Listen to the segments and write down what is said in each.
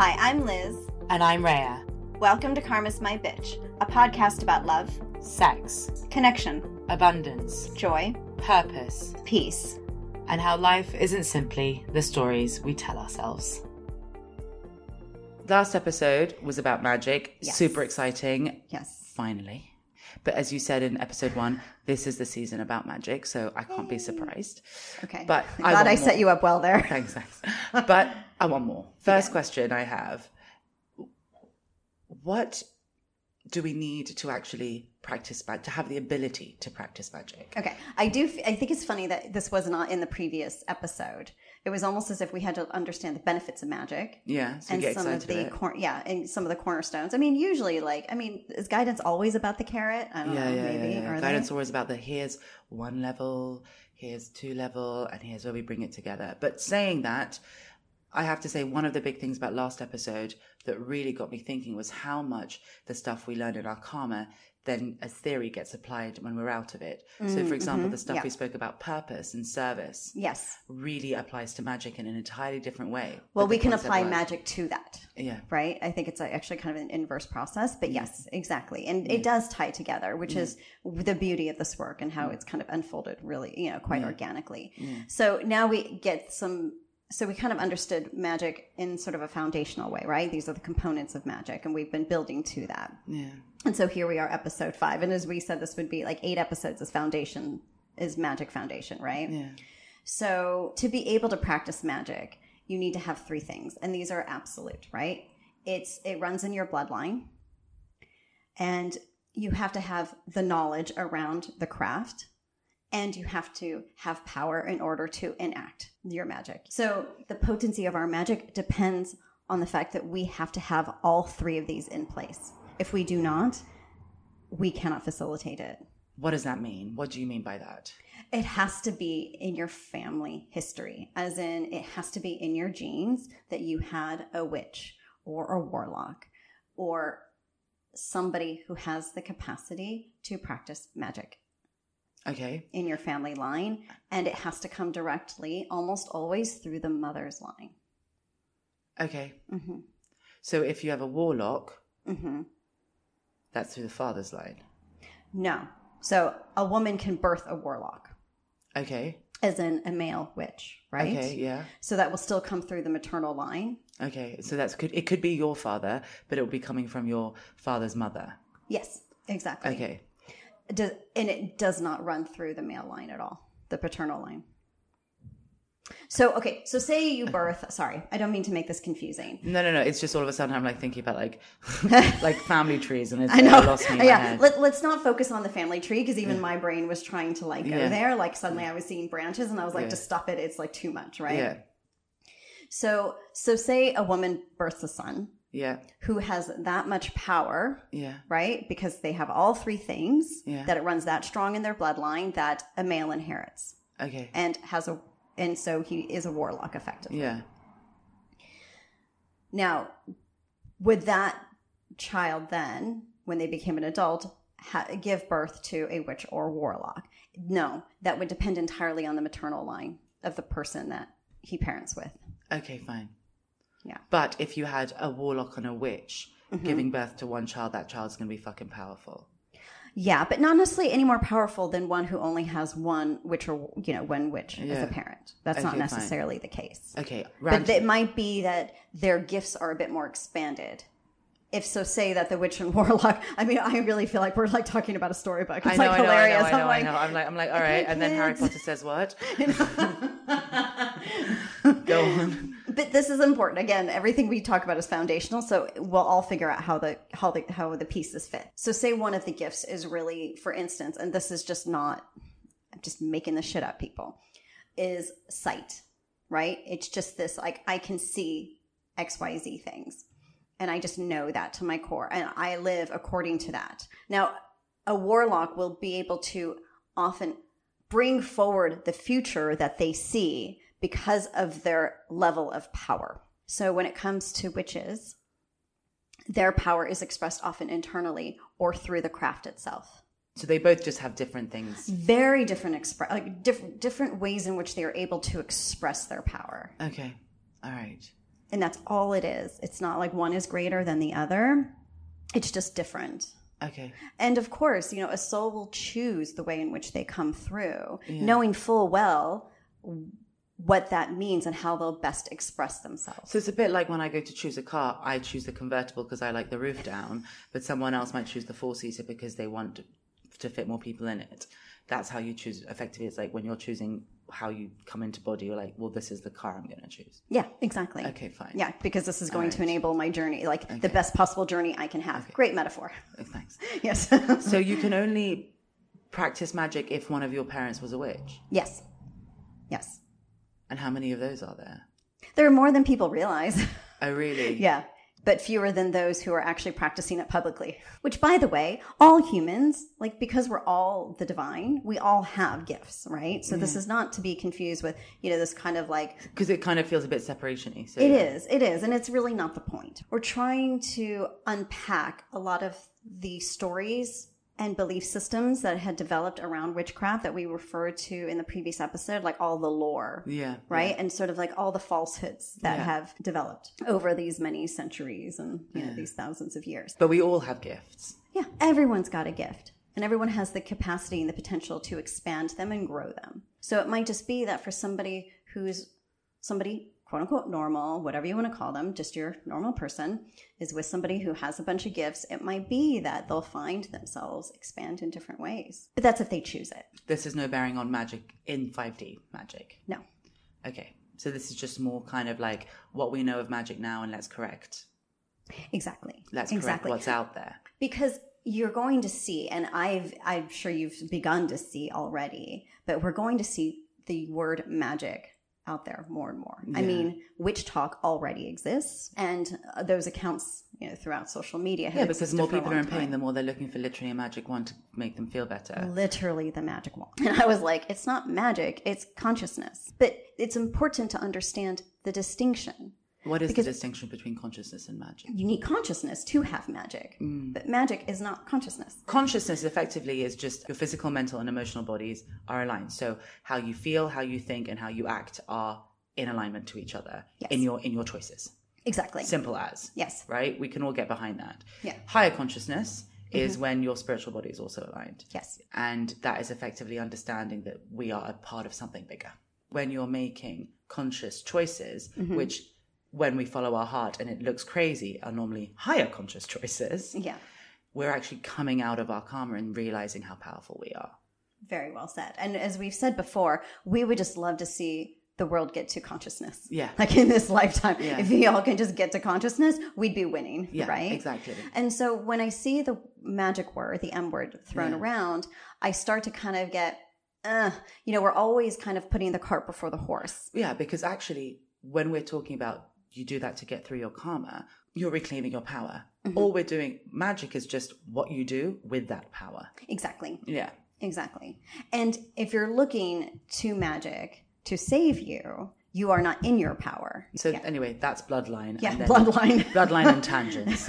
Hi, I'm Liz. And I'm Rhea. Welcome to Karma's My Bitch, a podcast about love, sex, connection, abundance, joy, purpose, peace, and how life isn't simply the stories we tell ourselves. Last episode was about magic. Yes. Super exciting. Yes. Finally. But as you said in episode one, this is the season about magic, so I can't be surprised. Okay. But I'm glad I set you up well there. Thanks. But I want more. First question I have, what do we need to actually practice magic, to have the ability to practice magic? Okay. I think it's funny that this was not in the previous episode. It was almost as if we had to understand the benefits of magic. Yeah. So and get some of the cornerstones. I mean, usually is guidance always about the carrot? I don't know, maybe. Yeah. Or guidance always about here's one level, here's two level, and here's where we bring it together. But saying that, I have to say one of the big things about last episode that really got me thinking was how much the stuff we learned in Arkama then as theory gets applied when we're out of it. So for example, the stuff we spoke about purpose and service really applies to magic in an entirely different way. Well, we can apply magic to that. Yeah. Right? I think it's actually kind of an inverse process, but yes, exactly. And it does tie together, which is the beauty of this work and how it's kind of unfolded really, quite organically. Yeah. So now we get so we kind of understood magic in sort of a foundational way, right? These are the components of magic, and we've been building to that. Yeah. And so here we are, episode 5. And as we said, this would be 8 episodes as foundation, is magic foundation, right? Yeah. So to be able to practice magic, you need to have 3 things. And these are absolute, right? It runs in your bloodline. And you have to have the knowledge around the craft. And you have to have power in order to enact your magic. So the potency of our magic depends on the fact that we have to have all 3 of these in place. If we do not, we cannot facilitate it. What does that mean? What do you mean by that? It has to be in your family history, as in it has to be in your genes that you had a witch or a warlock or somebody who has the capacity to practice magic. Okay. In your family line, and it has to come directly, almost always through the mother's line. Okay. Mm-hmm. So if you have a warlock, that's through the father's line. No. So a woman can birth a warlock. Okay. As in a male witch, right? Okay, yeah. So that will still come through the maternal line. Okay. So it could be your father, but it will be coming from your father's mother. Yes, exactly. Okay. And it does not run through the male line at all, the paternal line. So, okay. So say you birth, sorry, I don't mean to make this confusing. No. It's just all of a sudden I'm thinking about family trees and it's lost me in my head. Let's not focus on the family tree because even my brain was trying to go there. Suddenly I was seeing branches and I was to stop it. It's too much, right? Yeah. So say a woman births a son. Yeah. Who has that much power. Yeah. Right? Because they have all 3 things that it runs that strong in their bloodline that a male inherits. Okay. And so he is a warlock effectively. Yeah. Now, would that child then, when they became an adult, give birth to a witch or warlock? No, that would depend entirely on the maternal line of the person that he parents with. Okay, fine. Yeah. But if you had a warlock and a witch giving birth to one child, that child's going to be fucking powerful. Yeah, but not necessarily any more powerful than one who only has one witch or, one witch as a parent. That's not necessarily the case. Okay. But it might be that their gifts are a bit more expanded. If so, say that the witch and warlock, I mean, I really feel like we're talking about a storybook. It's hilarious. I know. I'm like, all right. And then Harry Potter says what? Go on. But this is important. Again, everything we talk about is foundational, so we'll all figure out how the pieces fit. So say one of the gifts is really, for instance, and this is just not, I'm just making this shit up, people, is sight, right? It's just this, I can see XYZ things, and I just know that to my core, and I live according to that. Now, a warlock will be able to often bring forward the future that they see because of their level of power. So when it comes to witches, their power is expressed often internally or through the craft itself. So they both just have different things. Very different different ways in which they are able to express their power. Okay. All right. And that's all it is. It's not like one is greater than the other. It's just different. Okay. And of course, you know, a soul will choose the way in which they come through, knowing full well what that means and how they'll best express themselves. So it's a bit like when I go to choose a car, I choose the convertible because I like the roof down, but someone else might choose the four-seater because they want to fit more people in it. That's how you choose. Effectively, it's like when you're choosing how you come into body, you're like, well, this is the car I'm going to choose. Yeah, exactly. Okay, fine. Yeah, because this is going to enable my journey, like the best possible journey I can have. Okay. Great metaphor. Thanks. Yes. So you can only practice magic if one of your parents was a witch? Yes. Yes. And how many of those are there? There are more than people realize. Oh, really? Yeah. But fewer than those who are actually practicing it publicly. Which, by the way, all humans, like, because we're all the divine, we all have gifts, right? So this is not to be confused with, you know, this kind of like... Because it kind of feels a bit separation-y. So it is. And it's really not the point. We're trying to unpack a lot of the stories and belief systems that had developed around witchcraft that we referred to in the previous episode, like all the lore, right? Yeah. And sort of like all the falsehoods that have developed over these many centuries and you know, these thousands of years. But we all have gifts. Yeah, everyone's got a gift. And everyone has the capacity and the potential to expand them and grow them. So it might just be that for somebody who's somebody... quote unquote normal, whatever you want to call them, just your normal person, is with somebody who has a bunch of gifts, it might be that they'll find themselves expand in different ways. But that's if they choose it. This is no bearing on magic in 5D magic? No. Okay. So this is just more kind of like what we know of magic now and let's correct. Exactly. Let's correct what's out there. Because you're going to see, and I'm sure you've begun to see already, but we're going to see the word magic out there more and more. Yeah. I mean, witch talk already exists, and those accounts, you know, throughout social media. Yeah, because more people are in pain, the more they're looking for literally a magic wand to make them feel better. Literally the magic wand. And I was like, it's not magic, it's consciousness. But it's important to understand the distinction. What is the distinction between consciousness and magic? You need consciousness to have magic, but magic is not consciousness. Consciousness effectively is just your physical, mental, and emotional bodies are aligned. So how you feel, how you think, and how you act are in alignment to each other in your choices. Exactly. Simple as. Yes. Right? We can all get behind that. Yeah. Higher consciousness is when your spiritual body is also aligned. Yes. And that is effectively understanding that we are a part of something bigger. When you're making conscious choices, which... when we follow our heart and it looks crazy are normally higher conscious choices. Yeah. We're actually coming out of our karma and realizing how powerful we are. Very well said. And as we've said before, we would just love to see the world get to consciousness. Yeah. Like in this lifetime, if we all can just get to consciousness, we'd be winning. Yeah, right? Exactly. And so when I see the magic word, the M word thrown around, I start to kind of get, we're always kind of putting the cart before the horse. Yeah. Because actually when we're talking about you do that to get through your karma, you're reclaiming your power. All we're doing, magic is just what you do with that power. Exactly. Yeah. Exactly. And if you're looking to magic to save you, you are not in your power. So anyway, that's bloodline. Yeah, and then bloodline. Bloodline and tangents.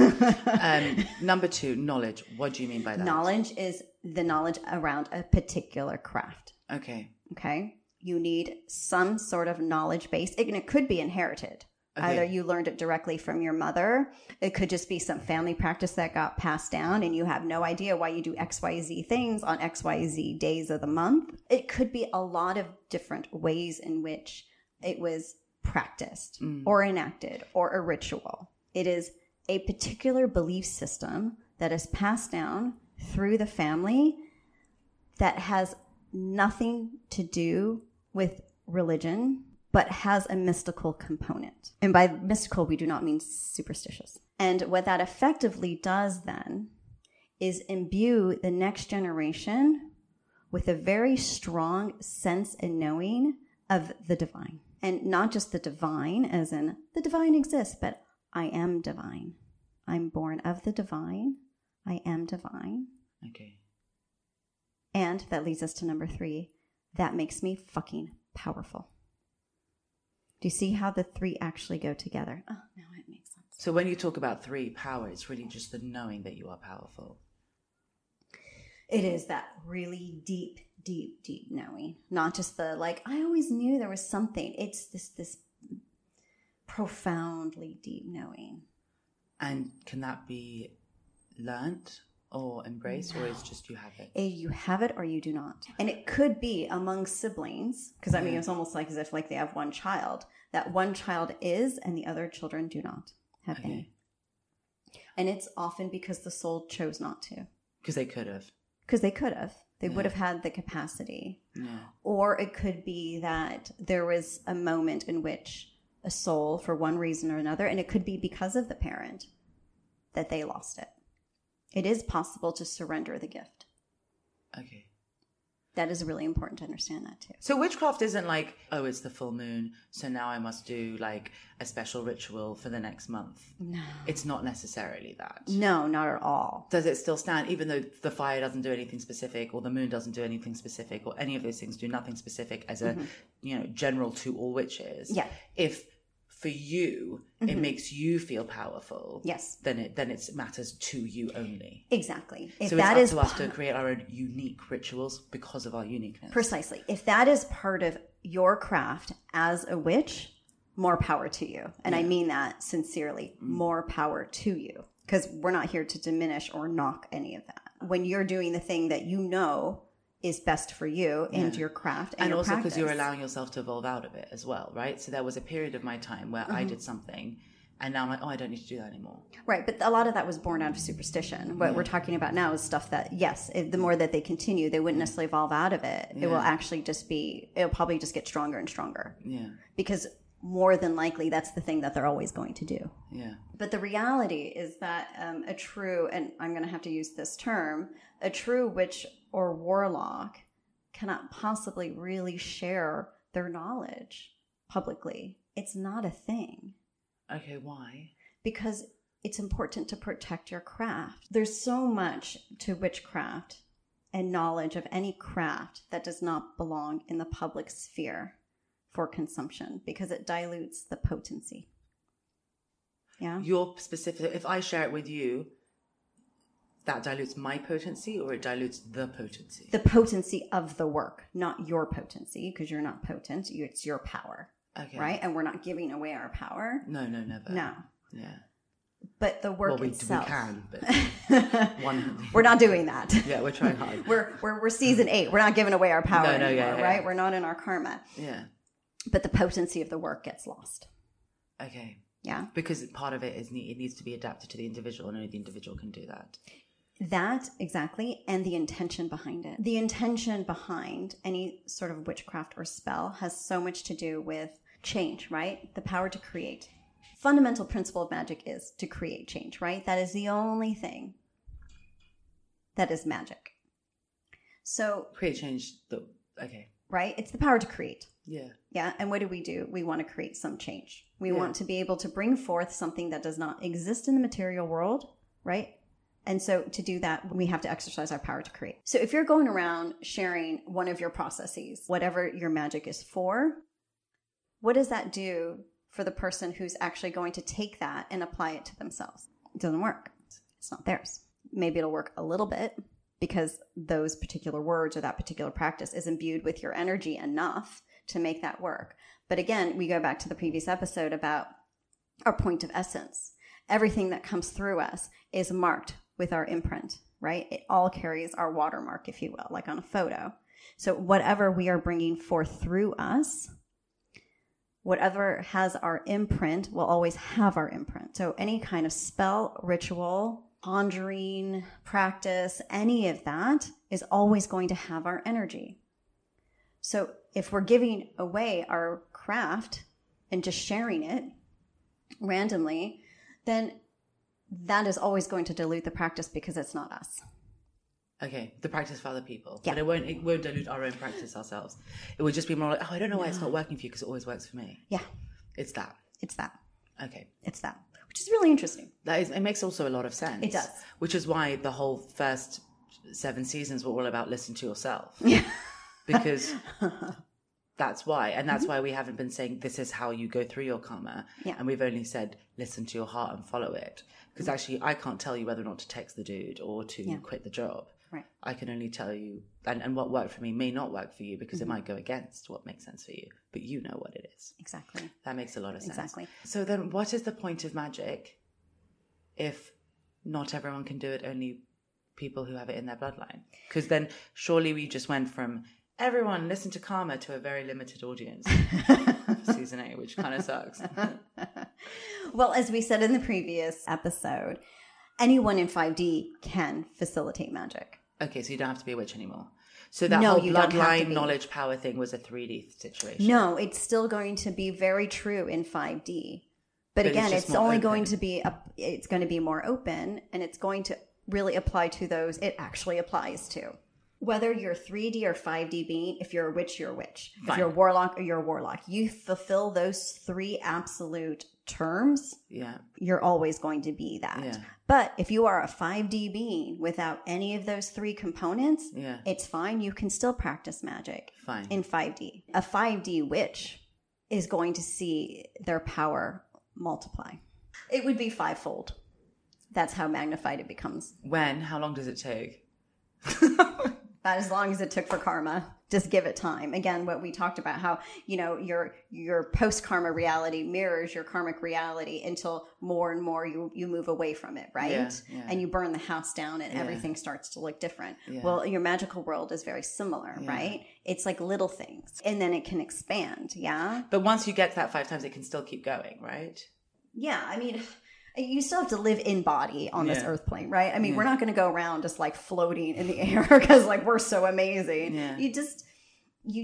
Number 2, knowledge. What do you mean by that? Knowledge is the knowledge around a particular craft. Okay. Okay. You need some sort of knowledge base. It could be inherited. Okay. Either you learned it directly from your mother. It could just be some family practice that got passed down and you have no idea why you do XYZ things on XYZ days of the month. It could be a lot of different ways in which it was practiced or enacted or a ritual. It is a particular belief system that is passed down through the family that has nothing to do with religion, but has a mystical component. And by mystical, we do not mean superstitious. And what that effectively does then is imbue the next generation with a very strong sense and knowing of the divine. And not just the divine, as in the divine exists, but I am divine. I'm born of the divine. I am divine. Okay. And that leads us to number 3. That makes me fucking powerful. Do you see how the 3 actually go together? Oh, now it makes sense. So when you talk about 3, power, it's really just the knowing that you are powerful. It is that really deep, deep, deep knowing. Not just the, like, I always knew there was something. It's this profoundly deep knowing. And can that be learnt or embraced, or is just you have it? You have it or you do not. And it could be among siblings, because I mean, it's almost like as if like they have one child. That one child is, and the other children do not have any. And it's often because the soul chose not to. Because they could have. They would have had the capacity. Yeah. Or it could be that there was a moment in which a soul, for one reason or another, and it could be because of the parent, that they lost it. It is possible to surrender the gift. Okay. That is really important to understand that too. So witchcraft isn't like, oh, it's the full moon, so now I must do like a special ritual for the next month. No. It's not necessarily that. No, not at all. Does it still stand, even though the fire doesn't do anything specific, or the moon doesn't do anything specific, or any of those things do nothing specific as a, you know, general to all witches? Yeah. If for you, it makes you feel powerful. Yes. Then it matters to you only. Exactly. If so that it's up to us to create our own unique rituals because of our uniqueness. Precisely. If that is part of your craft as a witch, more power to you. And I mean that sincerely, more power to you. Because we're not here to diminish or knock any of that. When you're doing the thing that you know is best for you and your craft and your also because you're allowing yourself to evolve out of it as well, right? So there was a period of my time where I did something and now I'm like, oh, I don't need to do that anymore. Right, but a lot of that was born out of superstition. What we're talking about now is stuff that, yes, the more that they continue, they wouldn't necessarily evolve out of it. Yeah. It will actually just be, it'll probably just get stronger and stronger. Yeah. Because more than likely, that's the thing that they're always going to do. Yeah. But the reality is that a true, and I'm going to have to use this term, a true witch or warlock cannot possibly really share their knowledge publicly. It's not a thing. Okay, why? Because it's important to protect your craft. There's so much to witchcraft and knowledge of any craft that does not belong in the public sphere for consumption, because it dilutes the potency. Yeah. Your specific, if I share it with you, that dilutes my potency, or it dilutes the potency? The potency of the work, not your potency, because you're not potent. It's your power. Okay. Right? And we're not giving away our power. No, never. No. Yeah. But the work itself. We can, but we're not doing that. Yeah, we're trying hard. We're season 8. We're not giving away our power anymore, right? Yeah. We're not in our karma. Yeah. But the potency of the work gets lost. Okay. Yeah. Because part of it is it needs to be adapted to the individual, and only the individual can do that. That, exactly, and the intention behind it. The intention behind any sort of witchcraft or spell has so much to do with change, right? The power to create. Fundamental principle of magic is to create change, right? That is the only thing that is magic. So create change, though. Okay. Right? It's the power to create. Yeah. Yeah. And what do? We want to create some change. We want to be able to bring forth something that does not exist in the material world, right? And so to do that, we have to exercise our power to create. So if you're going around sharing one of your processes, whatever your magic is for, what does that do for the person who's actually going to take that and apply it to themselves? It doesn't work. It's not theirs. Maybe it'll work a little bit, because those particular words or that particular practice is imbued with your energy enough to make that work. But again, we go back to the previous episode about our point of essence. Everything that comes through us is marked with our imprint, right? It all carries our watermark, if you will, like on a photo. So whatever we are bringing forth through us, whatever has our imprint will always have our imprint. So any kind of spell, ritual, conjuring, practice, any of that is always going to have our energy. So if we're giving away our craft and just sharing it randomly, then that is always going to dilute the practice, because it's not us. Okay, the practice for other people. Yeah. But it won't dilute our own practice ourselves. It would just be more like, oh, I don't know why it's not working for you, because it always works for me. Yeah. It's that. Okay. It's that. Which is really interesting. It makes also a lot of sense. It does. Which is why the whole first 7 seasons were all about listen to yourself. Yeah. Because that's why. And that's why we haven't been saying this is how you go through your karma. Yeah. And we've only said listen to your heart and follow it. Because actually I can't tell you whether or not to text the dude or to quit the job. Right. I can only tell you, and what worked for me may not work for you, because it might go against what makes sense for you, but you know what it is. Exactly. That makes a lot of sense. Exactly. So then what is the point of magic if not everyone can do it, only people who have it in their bloodline? Because then surely we just went from everyone listen to Karma to a very limited audience for season 8, which kind of sucks. Well, as we said in the previous episode, anyone in 5D can facilitate magic. Okay, so you don't have to be a witch anymore. So that whole bloodline knowledge power thing was a 3D situation. No, it's still going to be very true in 5D. But again, it's only open. It's going to be more open, and it's going to really apply to those it actually applies to. Whether you're 3D or 5D being, if you're a witch, you're a witch. Fine. If you're a warlock, you're a warlock. You fulfill those three absolute terms, you're always going to be that. Yeah. But if you are a 5D being without any of those three components, it's fine. You can still practice magic in 5D. A 5D witch is going to see their power multiply. It would be fivefold. That's how magnified it becomes. How long does it take? Not as long as it took for Karma. Just give it time. Again, what we talked about, how your post-karma reality mirrors your karmic reality until more and more you move away from it, right? Yeah. And you burn the house down and everything starts to look different. Yeah. Well, your magical world is very similar, right? It's like little things. And then it can expand, But once you get to that 5 times, it can still keep going, right? Yeah, I mean... You still have to live in body on this earth plane, right? I mean, we're not going to go around just like floating in the air because like we're so amazing. Yeah. You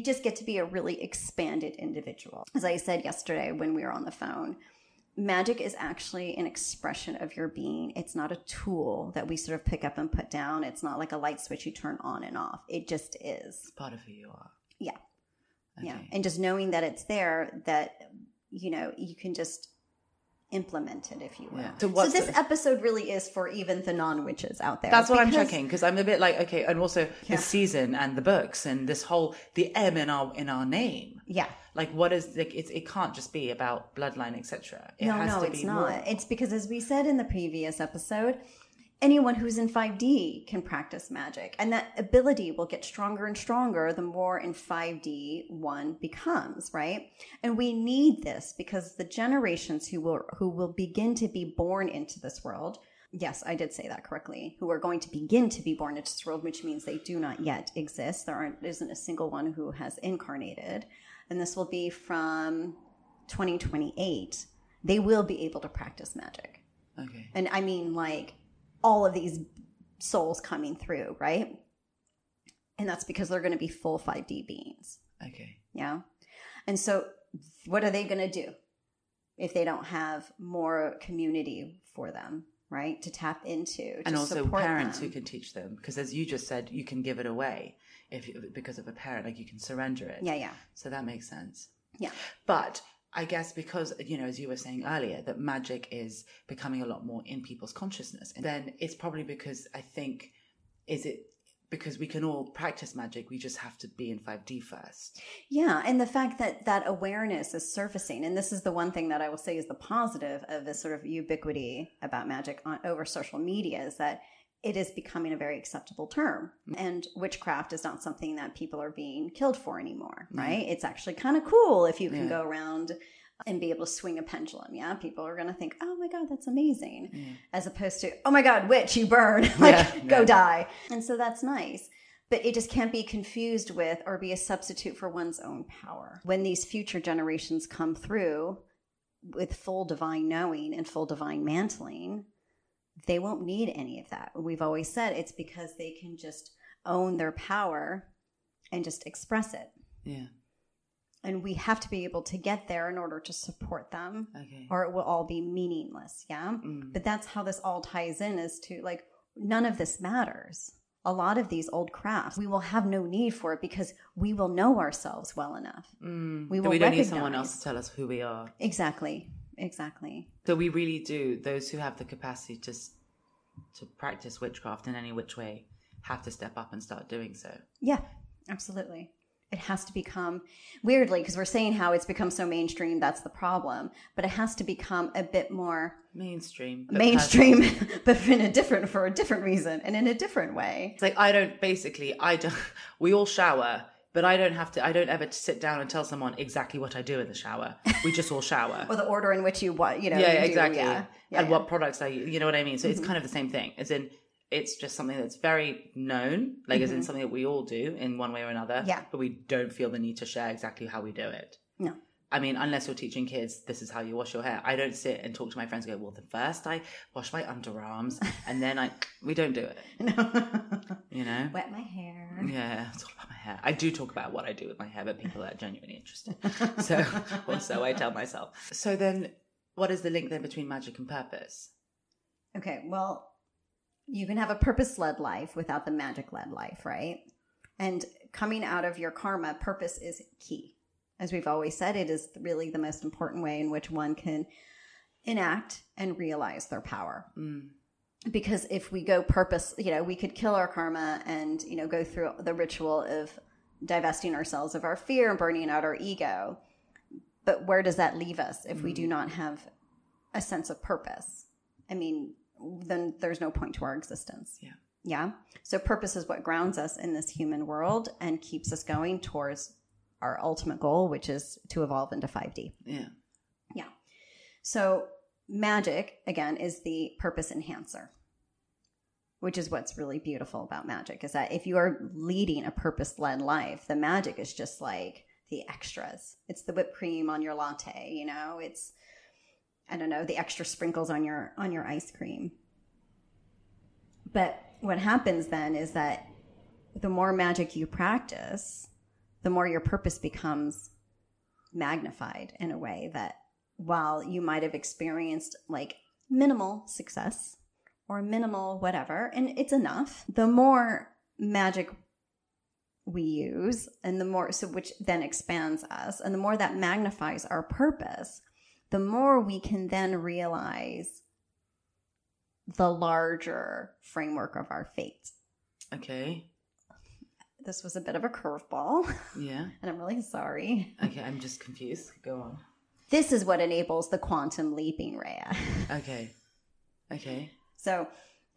just get to be a really expanded individual. As I said yesterday when we were on the phone, magic is actually an expression of your being. It's not a tool that we sort of pick up and put down. It's not like a light switch you turn on and off. It just is. It's part of who you are. Yeah. Okay. Yeah. And just knowing that it's there, that, you can just... implemented, if you will. Yeah. So this episode really is for even the non-witches out there. That's what I'm checking, because I'm a bit like, okay, and also the season and the books and this whole, the M in our name. Yeah. Like what is, like it can't just be about bloodline, etc. It's not. More. It's because, as we said in the previous episode, anyone who's in 5D can practice magic, and that ability will get stronger and stronger the more in 5D one becomes, right? And we need this because the generations who will begin to be born into this world, yes, I did say that correctly, who are going to begin to be born into this world, which means they do not yet exist. There isn't a single one who has incarnated, and this will be from 2028. They will be able to practice magic. Okay. And I mean, like, all of these souls coming through, right? And that's because they're going to be full 5D beings. Okay. Yeah. And so what are they going to do if they don't have more community for them, right? To tap into, and also parents who can teach them. Because as you just said, you can give it away because of a parent, like you can surrender it. Yeah. So that makes sense. Yeah. But... I guess because, as you were saying earlier, that magic is becoming a lot more in people's consciousness. And then it's probably because because we can all practice magic, we just have to be in 5D first. Yeah, and the fact that awareness is surfacing, and this is the one thing that I will say is the positive of this sort of ubiquity about magic over social media, is that it is becoming a very acceptable term. And witchcraft is not something that people are being killed for anymore, right? Mm-hmm. It's actually kind of cool if you can go around and be able to swing a pendulum, People are going to think, oh my God, that's amazing. Yeah. As opposed to, oh my God, witch, you burn. Go die. And so that's nice. But it just can't be confused with or be a substitute for one's own power. When these future generations come through with full divine knowing and full divine mantling, they won't need any of that. We've always said it's because they can just own their power and just express it. Yeah. And we have to be able to get there in order to support them, or it will all be meaningless. Yeah. Mm. But that's how this all ties in, is to like, none of this matters. A lot of these old crafts, we will have no need for it because we will know ourselves well enough. Mm. We don't need someone else to tell us who we are. Exactly. So we really do, those who have the capacity to practice witchcraft in any which way, have to step up and start doing so. Yeah, absolutely. It has to become, weirdly, because we're saying how it's become so mainstream, that's the problem. But it has to become a bit more... Mainstream, but for a different reason and in a different way. It's like, we all shower, but I don't ever sit down and tell someone exactly what I do in the shower. We just all shower. Or the order in which what products I use, you know what I mean? So it's kind of the same thing. As in, it's just something that's very known, as in something that we all do in one way or another, but we don't feel the need to share exactly how we do it. No. I mean, unless you're teaching kids, this is how you wash your hair. I don't sit and talk to my friends and go, well, first I wash my underarms and then we don't do it. No. Wet my hair. Yeah, it's all about my hair. I do talk about what I do with my hair, but people are genuinely interested. So I tell myself. So then what is the link then between magic and purpose? Okay, well... You can have a purpose-led life without the magic-led life, right? And coming out of your karma, purpose is key. As we've always said, it is really the most important way in which one can enact and realize their power. Mm. Because if we go purpose, we could kill our karma and, go through the ritual of divesting ourselves of our fear and burning out our ego. But where does that leave us if we do not have a sense of purpose? I mean... then there's no point to our existence. Yeah. Yeah. So purpose is what grounds us in this human world and keeps us going towards our ultimate goal, which is to evolve into 5D. Yeah. Yeah. So magic, again, is the purpose enhancer, which is what's really beautiful about magic, is that if you are leading a purpose-led life, the magic is just like the extras. It's the whipped cream on your latte, it's... I don't know, the extra sprinkles on your ice cream. But what happens then is that the more magic you practice, the more your purpose becomes magnified in a way that while you might have experienced minimal success or minimal whatever, and it's enough, the more magic we use and the more, so which then expands us and the more that magnifies our purpose, the more we can then realize the larger framework of our fate. Okay. This was a bit of a curveball. Yeah. And I'm really sorry. Okay, I'm just confused. Go on. This is what enables the quantum leaping, Rhea. Okay. So,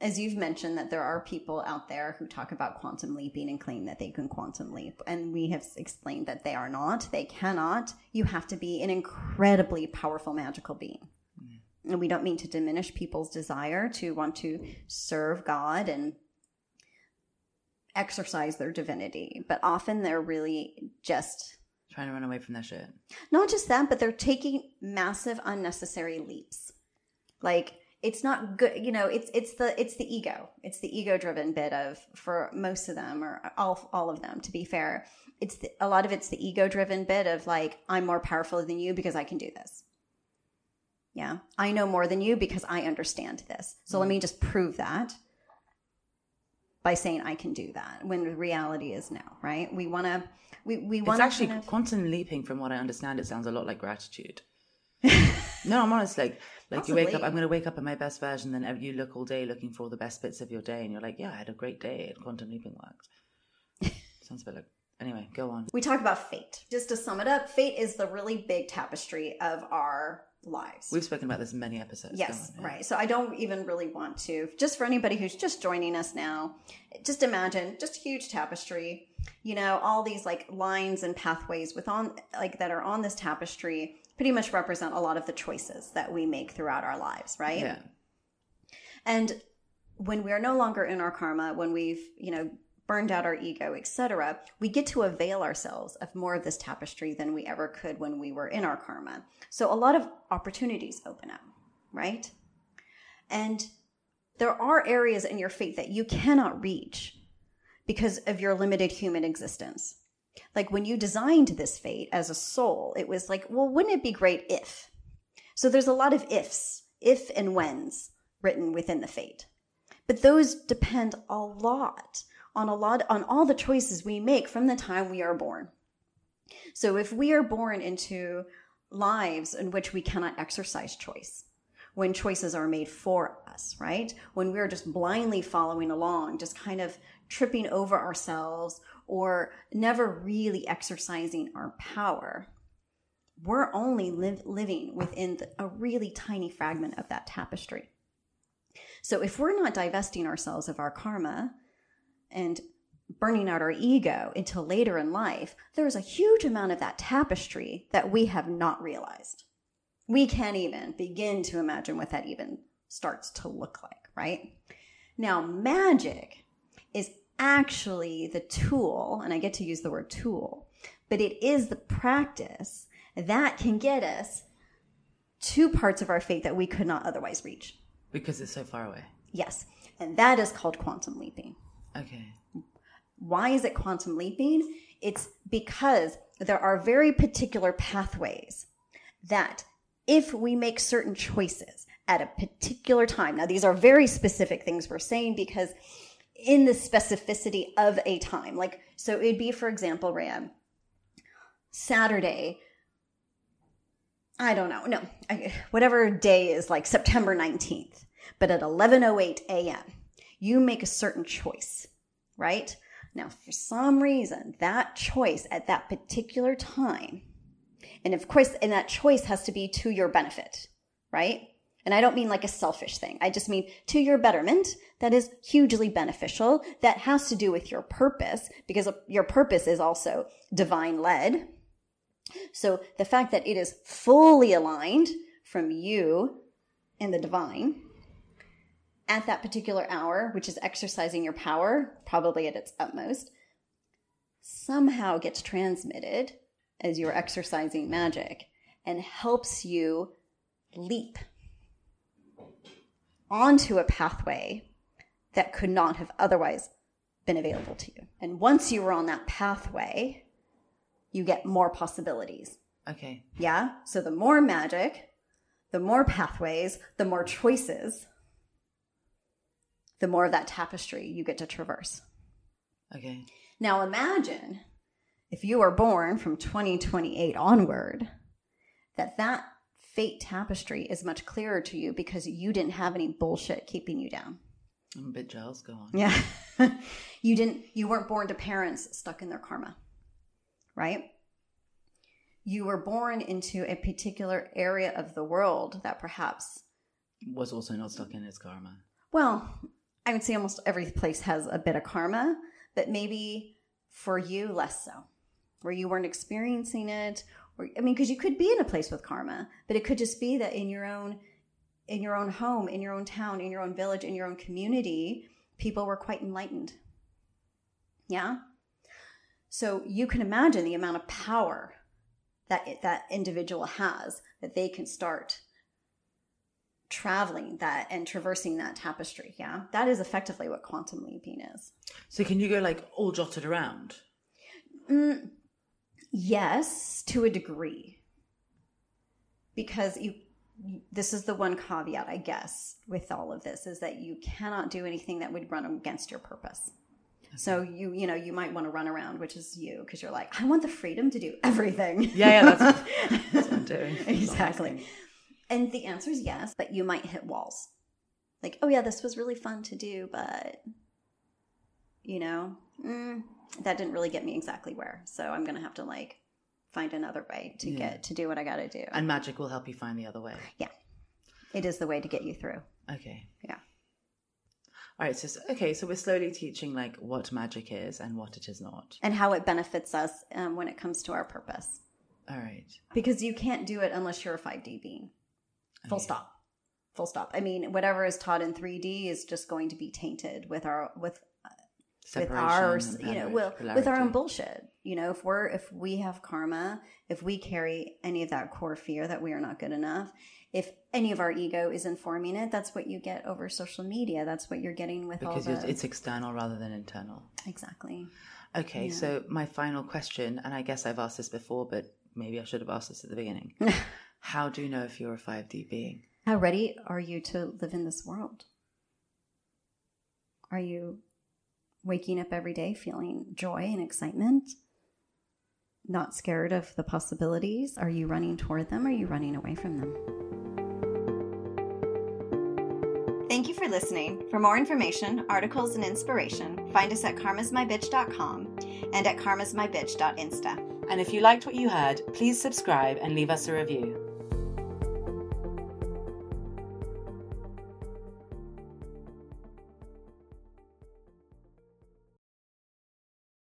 as you've mentioned, that there are people out there who talk about quantum leaping and claim that they can quantum leap. And we have explained that they are not. They cannot. You have to be an incredibly powerful magical being. Mm-hmm. And we don't mean to diminish people's desire to want to serve God and exercise their divinity. But often they're really just... trying to run away from that shit. Not just that, but they're taking massive unnecessary leaps. It's not good, it's the ego. It's the ego-driven bit of, for most of them, or all of them, to be fair. A lot of it's the ego-driven bit of I'm more powerful than you because I can do this. Yeah. I know more than you because I understand this. So let me just prove that by saying I can do that, when the reality is no, right? We want to... It's actually quantum leaping, from what I understand, it sounds a lot like gratitude. No, I'm honest, possibly. You wake up, I'm going to wake up in my best version, then you look all day looking for all the best bits of your day, and you're like, yeah, I had a great day, and quantum leaping worked. Sounds a bit like, anyway, go on. We talk about fate. Just to sum it up, fate is the really big tapestry of our lives. We've spoken about this in many episodes. Yes, on, yeah. Right. So I don't even really want to, just for anybody who's just joining us now, just imagine just a huge tapestry, all these lines and pathways that are on this tapestry pretty much represent a lot of the choices that we make throughout our lives, right? Yeah. And when we're no longer in our karma, when we've, burned out our ego, etc., we get to avail ourselves of more of this tapestry than we ever could when we were in our karma. So a lot of opportunities open up, right? And there are areas in your fate that you cannot reach because of your limited human existence. When you designed this fate as a soul, it was wouldn't it be great if? So there's a lot of ifs, if and whens written within the fate. But those depend a lot on all the choices we make from the time we are born. So if we are born into lives in which we cannot exercise choice, when choices are made for us, right? When we're just blindly following along, just kind of tripping over ourselves or never really exercising our power, we're only living within a really tiny fragment of that tapestry. So if we're not divesting ourselves of our karma and burning out our ego until later in life, there's a huge amount of that tapestry that we have not realized. We can't even begin to imagine what that even starts to look like, right? Now, magic is actually the tool, and I get to use the word tool, but it is the practice that can get us to parts of our fate that we could not otherwise reach. Because it's so far away. Yes. And that is called quantum leaping. Okay. Why is it quantum leaping? It's because there are very particular pathways that if we make certain choices at a particular time, now these are very specific things we're saying because in the specificity of a time, like, so it'd be, for example, Ram, Saturday, I don't know. No, whatever day is like September 19th, but at 11:08 a.m., you make a certain choice, right? Now, for some reason, that choice at that particular time, and of course, and that choice has to be to your benefit, right? And I don't mean like a selfish thing. I just mean to your betterment that is hugely beneficial, that has to do with your purpose, because your purpose is also divine led. So the fact that it is fully aligned from you and the divine at that particular hour, which is exercising your power, probably at its utmost, somehow gets transmitted as you're exercising magic and helps you leap onto a pathway that could not have otherwise been available to you. And once you were on that pathway, you get more possibilities. Okay. Yeah? So the more magic, the more pathways, the more choices, the more of that tapestry you get to traverse. Okay. Now imagine if you were born from 2028 onward, that fate tapestry is much clearer to you because you didn't have any bullshit keeping you down. I'm a bit jealous. Go on. Yeah. You weren't born to parents stuck in their karma. Right? You were born into a particular area of the world that perhaps was also not stuck in its karma. Well, I would say almost every place has a bit of karma, but maybe for you, less so, where you weren't experiencing it. Or, I mean, because you could be in a place with karma, but it could just be that in your own home, in your own town, in your own village, in your own community, people were quite enlightened. Yeah. So you can imagine the amount of power that individual has, that they can start traveling that and traversing that tapestry. Yeah, that is effectively what quantum leaping is. So can you go like all jotted around? Yes, to a degree. Because this is the one caveat, I guess, with all of this, is that you cannot do anything that would run against your purpose. So you might want to run around, which is you, because you're like, I want the freedom to do everything. Yeah, that's what I'm doing. Exactly. And the answer is yes, but you might hit walls. Like, oh yeah, this was really fun to do, but that didn't really get me exactly where. So I'm going to have to like find another way to get to do what I got to do. And magic will help you find the other way. Yeah. It is the way to get you through. Okay. Yeah. All right, so we're slowly teaching like what magic is and what it is not. And how it benefits us when it comes to our purpose. All right. Because you can't do it unless you're a 5D being. Full stop. I mean, whatever is taught in 3D is just going to be tainted with our own bullshit. You know, if we have karma, if we carry any of that core fear that we are not good enough, if any of our ego is informing it, that's what you get over social media. That's what you're getting with because it's external rather than internal. Exactly. Okay, yeah. So my final question, and I guess I've asked this before, but maybe I should have asked this at the beginning. How do you know if you're a 5D being? How ready are you to live in this world? Are you waking up every day feeling joy and excitement? Not scared of the possibilities? Are you running toward them? Or are you running away from them? Thank you for listening. For more information, articles, and inspiration, find us at karmasmybitch.com and at karmasmybitch.insta. And if you liked what you heard, please subscribe and leave us a review.